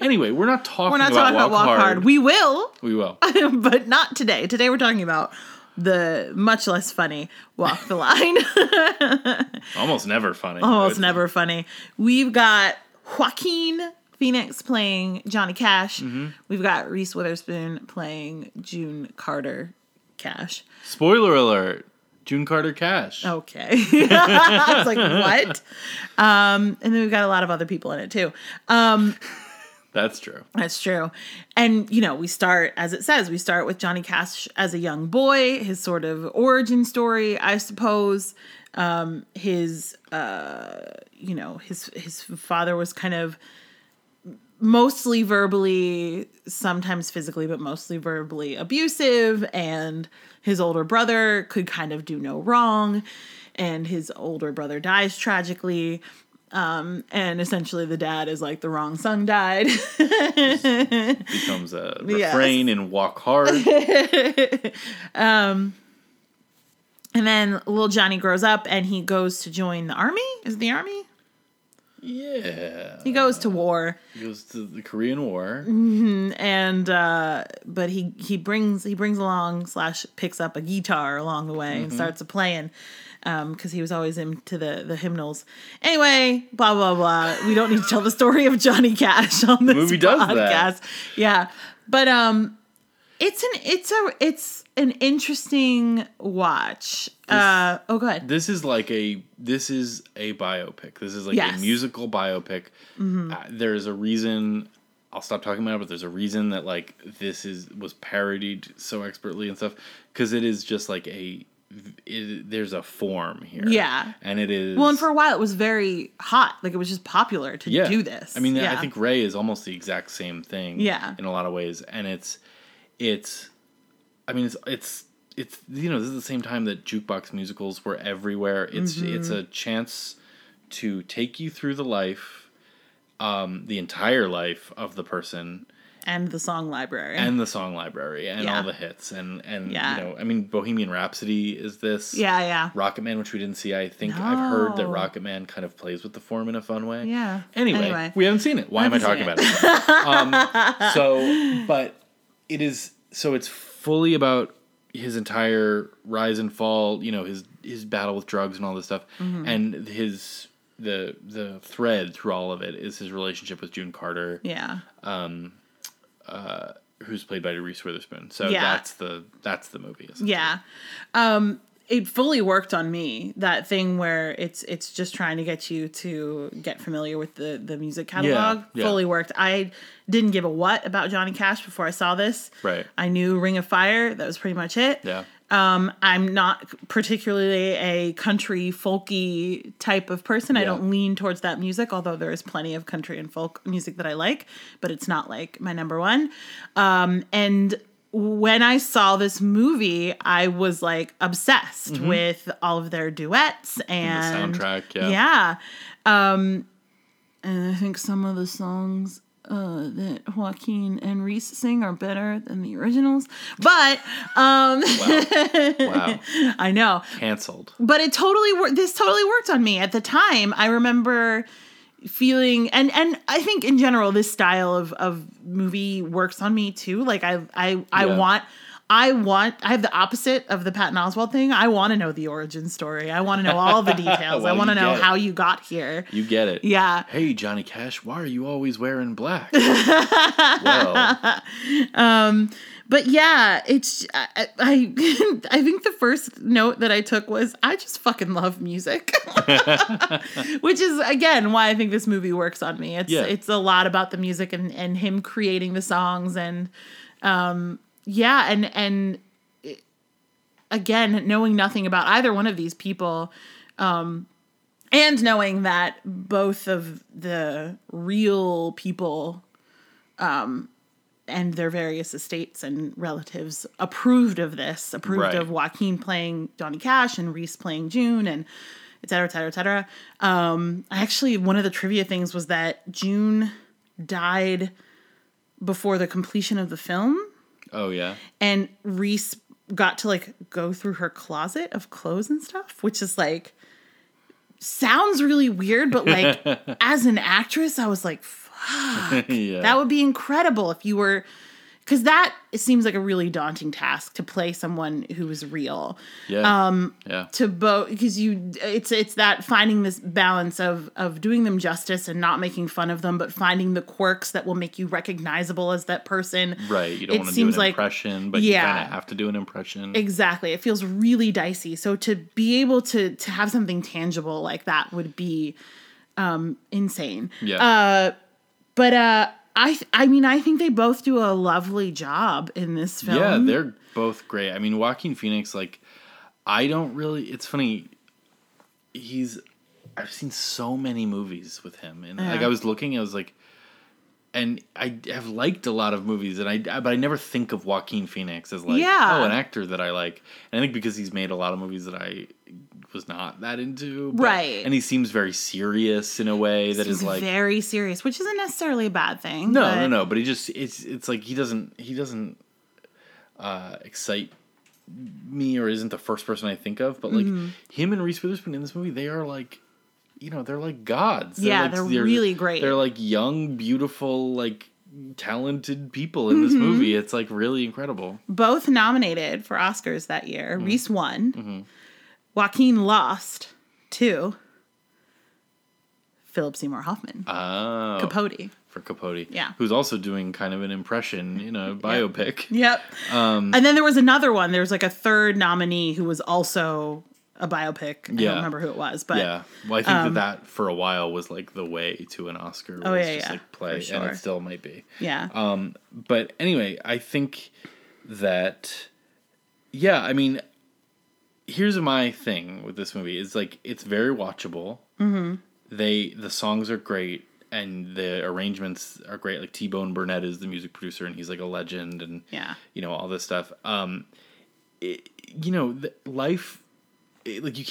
Anyway, we're not talking about Walk Hard. We will. But not today. Today we're talking about the much less funny Walk the Line. Almost never funny. We've got Joaquin Phoenix playing Johnny Cash. Mm-hmm. We've got Reese Witherspoon playing June Carter Cash. Spoiler alert. June Carter Cash. Okay. I was like, what? And then we've got a lot of other people in it, too. That's true. And, you know, we start, as it says, with Johnny Cash as a young boy, his sort of origin story, I suppose. His father was kind of mostly verbally, sometimes physically, but mostly verbally abusive, and his older brother could kind of do no wrong, and his older brother dies tragically, and essentially the dad is like, the wrong son died. Becomes a refrain in Walk Hard. And then little Johnny grows up, and he goes to join the army. Is it the army? Yeah. He goes to war. He goes to the Korean War. Mm-hmm. And but he brings along / picks up a guitar along the way and starts playing. Because he was always into the hymnals. Anyway, blah, blah, blah. We don't need to tell the story of Johnny Cash on this podcast. The movie does that. Yeah. But it's an interesting watch. Go ahead. This is a biopic. This is like a musical biopic. Mm-hmm. There's a reason I'll stop talking about it, but there's a reason that like this was parodied so expertly and stuff, because it is just like there's a form here. Yeah. And it is... Well, and for a while it was very hot. Like, it was just popular to do this. I mean, I think Ray is almost the exact same thing in a lot of ways. And it's you know, this is the same time that jukebox musicals were everywhere. It's a chance to take you through the life, the entire life of the person... And the song library. And all the hits. And you know, I mean, Bohemian Rhapsody is this. Yeah. Rocketman, which we didn't see. I think I've heard that Rocketman kind of plays with the form in a fun way. Yeah. Anyway. We haven't seen it. Why am I talking about it? So it's fully about his entire rise and fall, you know, his battle with drugs and all this stuff. Mm-hmm. And the thread through all of it is his relationship with June Carter. Yeah. Who's played by Reese Witherspoon. So that's the movie. Yeah. It fully worked on me. That thing where it's just trying to get you to get familiar with the music catalog fully worked. I didn't give a what about Johnny Cash before I saw this. Right. I knew Ring of Fire. That was pretty much it. Yeah. I'm not particularly a country folky type of person. Yeah. I don't lean towards that music, although there is plenty of country and folk music that I like, but it's not like my number one. And when I saw this movie, I was like obsessed with all of their duets and the soundtrack. Yeah. And I think some of the songs that Joaquin and Reese sing are better than the originals, but wow. I know, canceled. But it totally this totally worked on me at the time. I remember feeling, and I think in general this style of movie works on me too. Like I have the opposite of the Patton Oswalt thing. I want to know the origin story. I want to know all the details. Well, I want to know how you got here. You get it. Yeah. Hey, Johnny Cash, why are you always wearing black? Well. But yeah, it's, I think the first note that I took was, I just fucking love music, which is again, why I think this movie works on me. It's a lot about the music and him creating the songs and, yeah, and again, knowing nothing about either one of these people, and knowing that both of the real people and their various estates and relatives approved right. of Joaquin playing Johnny Cash and Reese playing June and et cetera, et cetera, et cetera. Actually, one of the trivia things was that June died before the completion of the film. Oh, yeah. And Reese got to, like, go through her closet of clothes and stuff, which is, like, sounds really weird, but, like, as an actress, I was like, fuck, that would be incredible if you were... Because that seems like a really daunting task to play someone who is real. Yeah. To both, because it's that finding this balance of doing them justice and not making fun of them, but finding the quirks that will make you recognizable as that person. Right. You don't want to do an impression, but you kind of have to do an impression. Exactly. It feels really dicey. So to be able to have something tangible like that would be insane. Yeah. I think they both do a lovely job in this film. Yeah, they're both great. I mean, Joaquin Phoenix, like, I don't really... It's funny. I've seen so many movies with him. And, like, I was looking, I was like... And I have liked a lot of movies, and but I never think of Joaquin Phoenix as, like, an actor that I like. And I think because he's made a lot of movies that I was not that into. But, right. And he seems very serious in a way that is, like... very serious, which isn't necessarily a bad thing. No. But he just... It's like he doesn't excite me or isn't the first person I think of. But, like, him and Reese Witherspoon in this movie, they are, like... you know, they're like gods. Yeah, they're really great. They're like young, beautiful, like talented people in this movie. It's like really incredible. Both nominated for Oscars that year. Mm-hmm. Reese won. Mm-hmm. Joaquin lost to Philip Seymour Hoffman. Oh. Capote. For Capote. Yeah. Who's also doing kind of an impression in a biopic. Yep. And then there was another one. There was like a third nominee who was also a biopic. I don't remember who it was, but yeah. Well, I think that for a while was like the way to an Oscar. Oh yeah, just like play, sure. And it still might be. Yeah. But anyway, I think that, yeah, I mean, here's my thing with this movie is like, it's very watchable. Mm-hmm. The songs are great and the arrangements are great. Like T-Bone Burnett is the music producer and he's like a legend and you know, all this stuff. You know, life, like you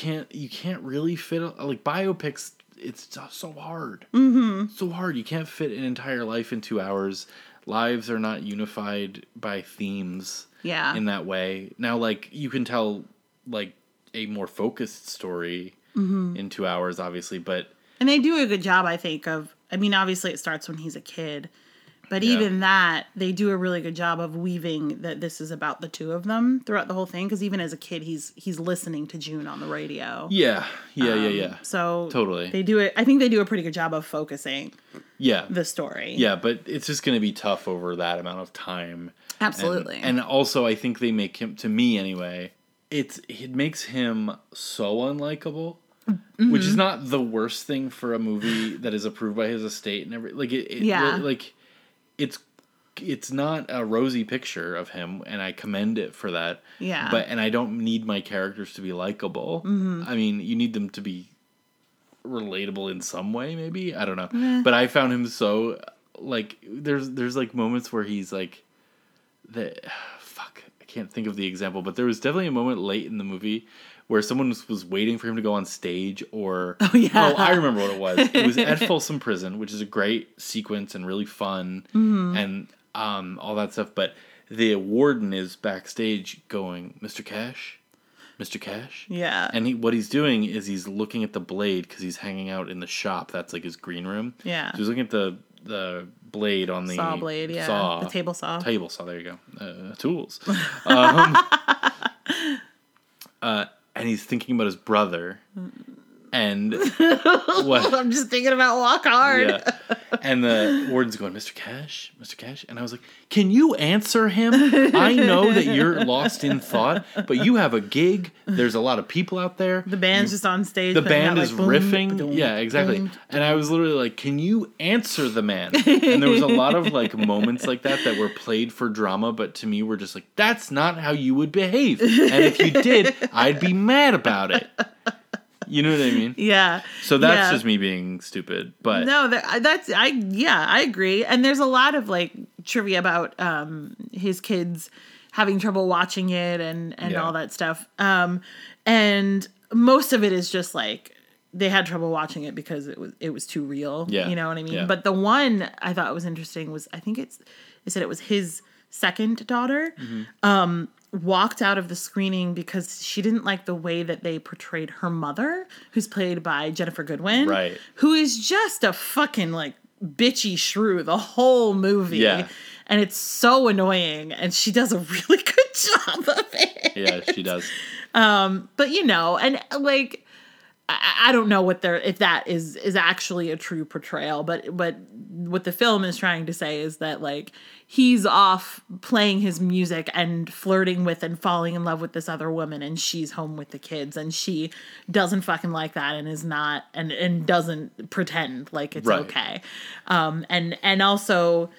can't really fit like biopics. It's so hard. Mm-hmm. So hard. You can't fit an entire life in 2 hours. Lives are not unified by themes. Yeah. In that way. Now, like you can tell like a more focused story in 2 hours, obviously, but. And they do a good job, I think, of, I mean, obviously it starts when he's a kid, but even that, they do a really good job of weaving that this is about the two of them throughout the whole thing. Because even as a kid, he's listening to June on the radio. Yeah. So totally, they do it. I think they do a pretty good job of focusing. Yeah. The story. Yeah, but it's just going to be tough over that amount of time. Absolutely. And also, I think they make him, to me anyway, it makes him so unlikable. Mm-hmm. Which is not the worst thing for a movie that is approved by his estate and everything. Like it's not a rosy picture of him, and I commend it for that. Yeah. But I don't need my characters to be likable. Mm-hmm. I mean, you need them to be relatable in some way, maybe. I don't know. But I found him so like there's like moments where he's like I can't think of the example, but there was definitely a moment late in the movie where someone was waiting for him to go on stage or... Oh, yeah. Oh, I remember what it was. It was at Folsom Prison, which is a great sequence and really fun and all that stuff. But the warden is backstage going, Mr. Cash? Mr. Cash? Yeah. And what he's doing is he's looking at the blade because he's hanging out in the shop. That's like his green room. Yeah. So he's looking at the blade on the... Saw blade, yeah. Saw. The table saw. Table saw, there you go. Tools. And he's thinking about his brother. And what? I'm just thinking about Walk Hard. Yeah. And the warden's going, Mr. Cash? Mr. Cash? And I was like, can you answer him? I know that you're lost in thought, but you have a gig. There's a lot of people out there. The band's just on stage. The band is like, riffing. Boom, boom, yeah, exactly. Boom, boom. And I was literally like, can you answer the man? And there was a lot of like moments like that were played for drama, but to me were just like, that's not how you would behave. And if you did, I'd be mad about it. You know what I mean? Yeah. So that's just me being stupid, but no, I agree. And there's a lot of like trivia about his kids having trouble watching it and all that stuff. And most of it is just like they had trouble watching it because it was too real. Yeah. You know what I mean? Yeah. But the one I thought was interesting was it said it was his second daughter. Mm-hmm. Walked out of the screening because she didn't like the way that they portrayed her mother, who's played by Ginnifer Goodwin, right? Who is just a fucking like bitchy shrew the whole movie, and it's so annoying. And she does a really good job of it. Yeah, she does. But you know, and like I don't know if that is actually a true portrayal, but what the film is trying to say is that like he's off playing his music and flirting with and falling in love with this other woman, and she's home with the kids, and she doesn't fucking like that and is not and doesn't pretend like it's okay. And also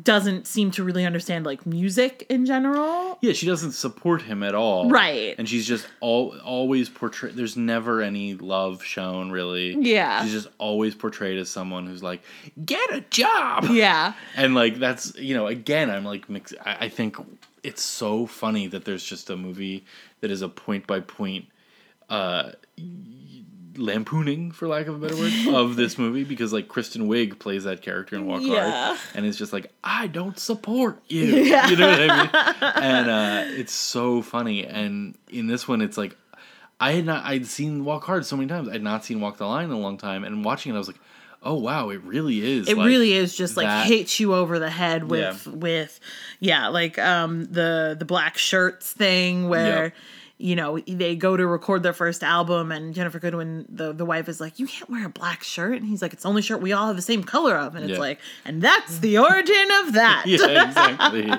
doesn't seem to really understand like music in general. Yeah, she doesn't support him at all. Right. And she's just always portrayed. There's never any love shown really. Yeah. She's just always portrayed as someone who's like, get a job. Yeah. And like, that's, you know, again, I'm like, I think it's so funny that there's just a movie that is a point by point, lampooning, for lack of a better word, of this movie, because like Kristen Wiig plays that character in Walk Hard, and it's just like, I don't support you. Yeah. You know what I mean? And it's so funny. And in this one, it's like, I'd seen Walk Hard so many times. I'd not seen Walk the Line in a long time, and watching it, I was like, oh wow, it really is. It like really is just that, like, hits you over the head with the black shirts thing where. Yep. You know, they go to record their first album, and Ginnifer Goodwin, the wife, is like, "You can't wear a black shirt," and he's like, "It's the only shirt we all have the same color of," and it's like, and that's the origin of that. Yeah, exactly.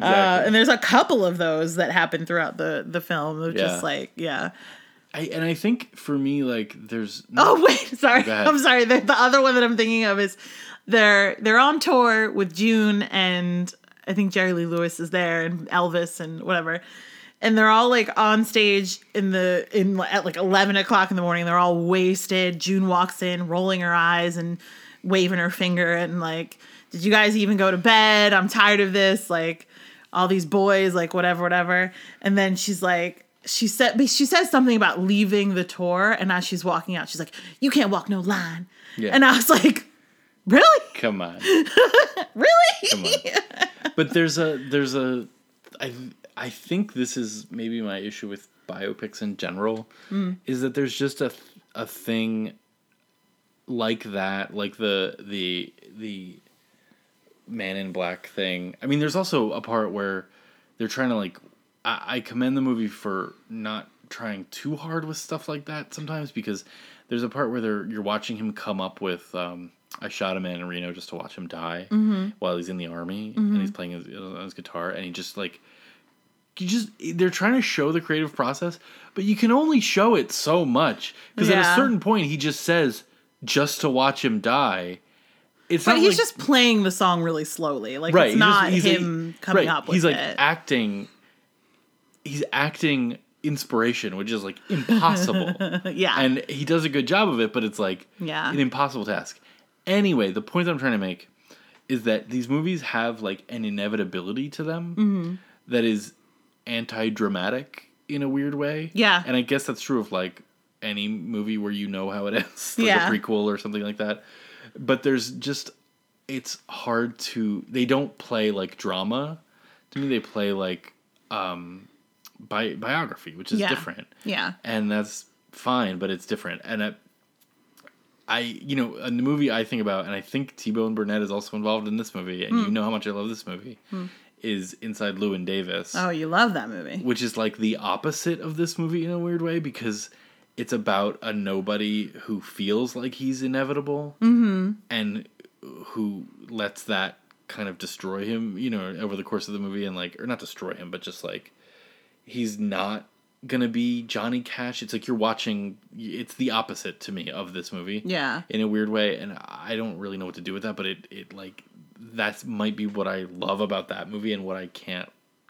And there's a couple of those that happen throughout the film of just like, yeah. I think for me, like, there's I'm sorry. The other one that I'm thinking of is they're on tour with June, and I think Jerry Lee Lewis is there, and Elvis, and whatever. And they're all, like, on stage at, like, 11 o'clock in the morning. They're all wasted. June walks in, rolling her eyes and waving her finger. And, like, did you guys even go to bed? I'm tired of this. Like, all these boys, like, whatever. And then she's like, she says something about leaving the tour. And as she's walking out, she's like, "You can't walk no line." Yeah. And I was like, really? Come on. Really? Come on. But I think this is maybe my issue with biopics in general, is that there's just a thing like that, like the Man in Black thing. I mean, there's also a part where they're trying to, like, I commend the movie for not trying too hard with stuff like that sometimes, because there's a part where you're watching him come up with, I shot a man in Reno just to watch him die while he's in the army, and he's playing his guitar, and he just, like, they're trying to show the creative process, but you can only show it so much, because at a certain point he just says, "Just to watch him die." It's but he's like, just playing the song really slowly. Like, right, it's not him coming up with it. He's like acting. He's acting inspiration, which is like impossible. Yeah, and he does a good job of it, but it's like an impossible task. Anyway, the point that I'm trying to make is that these movies have, like, an inevitability to them that is anti-dramatic in a weird way. Yeah. And I guess that's true of, like, any movie where you know how it ends, like a prequel or something like that. But there's just, it's hard to, they don't play, like, drama. To me, they play, like, biography, which is different. Yeah. And that's fine, but it's different. And I you know, a movie I think about, and I think T-Bone Burnett is also involved in this movie, and you know how much I love this movie. Is Inside Llewyn Davis. Oh, you love that movie. Which is, like, the opposite of this movie in a weird way, because it's about a nobody who feels like he's inevitable and who lets that kind of destroy him, you know, over the course of the movie, and, like, or not destroy him, but just, like, he's not gonna be Johnny Cash. It's like it's the opposite to me of this movie. Yeah. In a weird way, and I don't really know what to do with that, but it like, that might be what I love about that movie and what I can't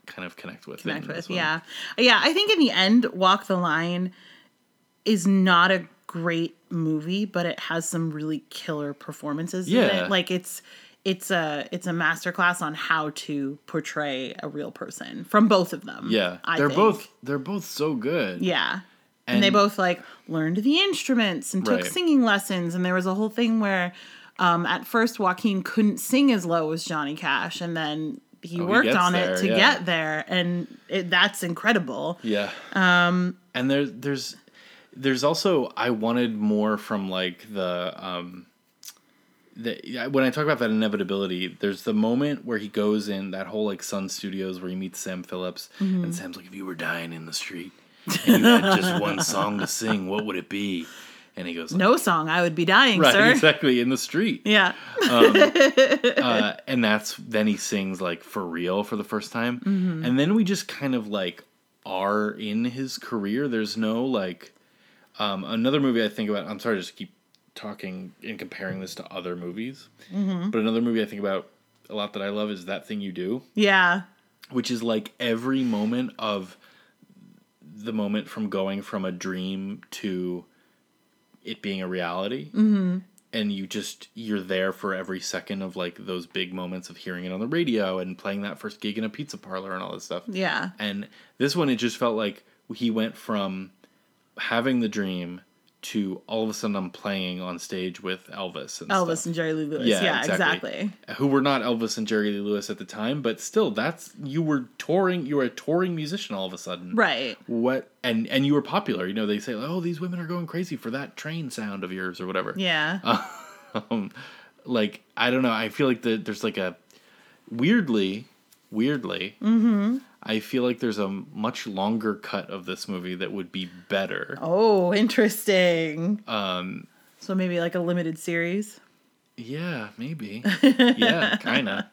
kind of connect with. Yeah. Yeah. I think in the end, Walk the Line is not a great movie, but it has some really killer performances in it. Like, it's a masterclass on how to portray a real person from both of them. Yeah. They're both so good. Yeah. And they both, like, learned the instruments and took singing lessons. And there was a whole thing where, at first, Joaquin couldn't sing as low as Johnny Cash, and then he worked on it to get there, and that's incredible. Yeah. And there's also, I wanted more from, like, when I talk about that inevitability, there's the moment where he goes in that whole, like, Sun Studios where he meets Sam Phillips, and Sam's like, "If you were dying in the street and you had just one song to sing, what would it be?" And he goes, like, "No song, I would be dying, sir." Right, exactly, in the street. Yeah. And then he sings, like, for real for the first time. Mm-hmm. And then we just kind of, like, are in his career. There's no, like, another movie I think about, I'm sorry to just keep talking and comparing this to other movies, but another movie I think about a lot that I love is That Thing You Do. Yeah. Which is, like, every moment of the moment from going from a dream to it being a reality, and you're there for every second of, like, those big moments of hearing it on the radio and playing that first gig in a pizza parlor and all this stuff. Yeah. And this one, it just felt like he went from having the dream to all of a sudden I'm playing on stage with Elvis and stuff. And Jerry Lee Lewis. Yeah, exactly. Who were not Elvis and Jerry Lee Lewis at the time, but still, you were a touring musician all of a sudden. Right. And you were popular. You know, they say, oh, these women are going crazy for that train sound of yours or whatever. Yeah. Like, I don't know. I feel like there's like a weirdly. Mm-hmm. I feel like there's a much longer cut of this movie that would be better. Oh, interesting. So maybe like a limited series? Yeah, maybe. Yeah, kind of.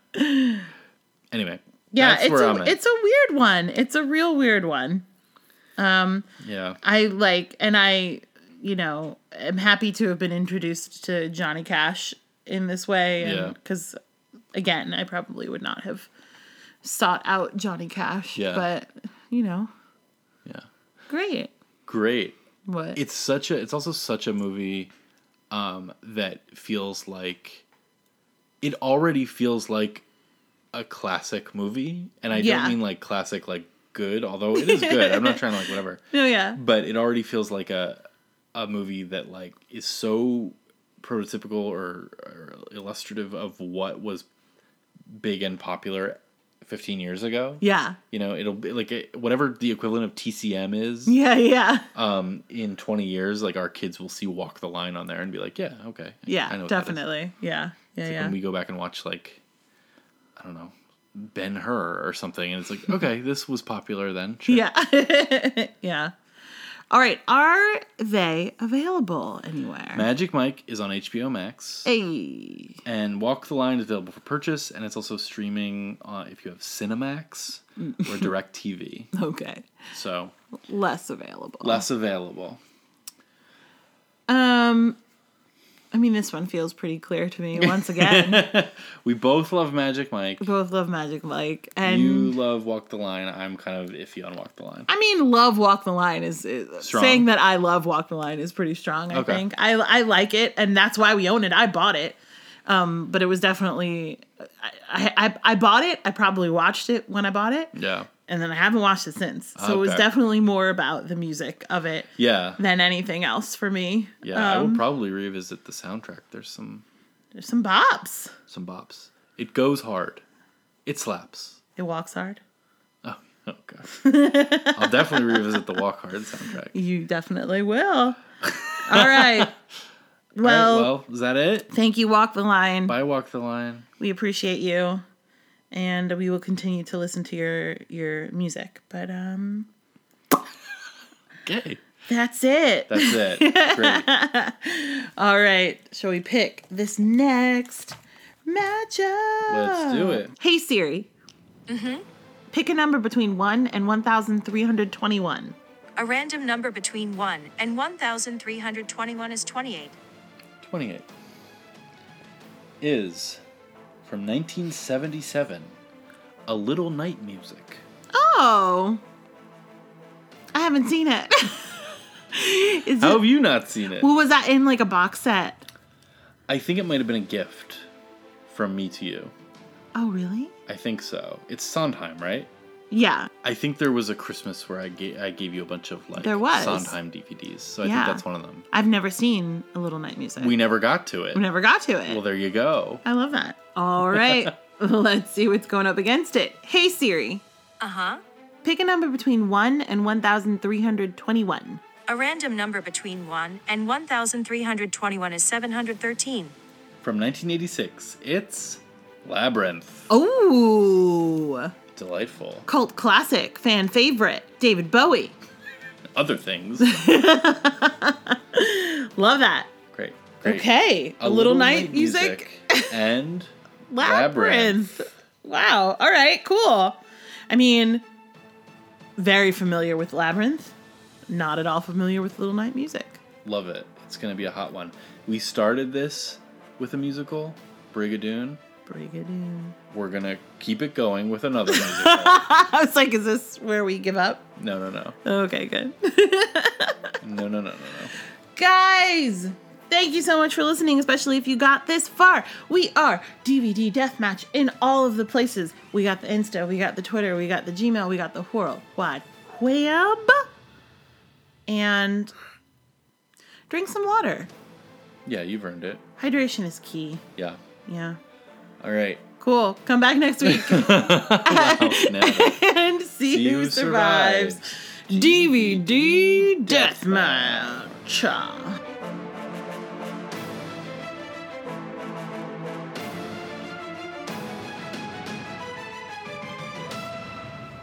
Anyway. Yeah, it's a weird one. It's a real weird one. Yeah. I am happy to have been introduced to Johnny Cash in this way. Yeah. Because, again, I probably would not have sought out Johnny Cash, but great. What? It's also such a movie that feels like it already feels like a classic movie, and I don't mean like classic like good, although it is good. I'm not trying to like whatever. No, yeah. But it already feels like a movie that like is so prototypical or illustrative of what was big and popular 15 years ago. Yeah. You know, it'll be like whatever the equivalent of TCM is. Yeah, yeah. In 20 years, like our kids will see Walk the Line on there and be like, yeah, okay. Yeah, I know definitely. Yeah. Yeah, it's like when we go back and watch like, I don't know, Ben-Hur or something. And it's like, okay, this was popular then. Sure. Yeah. Yeah. All right. Are they available anywhere? Magic Mike is on HBO Max. Hey. And Walk the Line is available for purchase, and it's also streaming if you have Cinemax or DirecTV. Okay. So. Less available. I mean, this one feels pretty clear to me once again. We both love Magic Mike. And you love Walk the Line. I'm kind of iffy on Walk the Line. I mean, love Walk the Line is strong. Saying that I love Walk the Line is pretty strong, I think. I like it, and that's why we own it. I bought it. But it was definitely I bought it. I probably watched it when I bought it. Yeah. And then I haven't watched it since. So It was definitely more about the music of it than anything else for me. Yeah, I will probably revisit the soundtrack. There's some bops. It goes hard. It slaps. It walks hard. Oh God. I'll definitely revisit the Walk Hard soundtrack. You definitely will. All right. Well, is that it? Thank you, Walk the Line. Bye, Walk the Line. We appreciate you. And we will continue to listen to your music. But, okay. That's it. Great. All right. Shall we pick this next matchup? Let's do it. Hey, Siri. Mm-hmm. Pick a number between 1 and 1,321. A random number between 1 and 1,321 is 28. 28 is... from 1977, A Little Night Music. Oh. I haven't seen it. How have you not seen it? Well, was that in like a box set? I think it might have been a gift from me to you. Oh, really? I think so. It's Sondheim, right? Yeah. I think there was a Christmas where I gave you a bunch of like Sondheim DVDs. So I think that's one of them. I've never seen A Little Night Music. We never got to it. Well, there you go. I love that. All right. Let's see what's going up against it. Hey, Siri. Uh-huh. Pick a number between 1 and 1,321. A random number between 1 and 1,321 is 713. From 1986, it's Labyrinth. Ooh. Delightful. Cult classic, fan favorite, David Bowie. Other things. Love that. Great. Okay. A Little Night Music. And Labyrinth. Wow. All right. Cool. I mean, very familiar with Labyrinth. Not at all familiar with Little Night Music. Love it. It's going to be a hot one. We started this with a musical, Brigadoon. We're going to keep it going with another musical. I was like, is this where we give up? No. Okay, good. No. Guys, thank you so much for listening, especially if you got this far. We are DVD Deathmatch in all of the places. We got the Insta, we got the Twitter, we got the Gmail, we got the World Wide Web. And Drink some water. Yeah, you've earned it. Hydration is key. Yeah. Yeah. All right. Cool. Come back next week. And see who survives. DVD Deathmatch.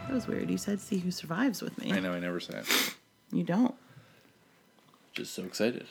That was weird. You said see who survives with me. I know. I never said it. You don't. Just so excited.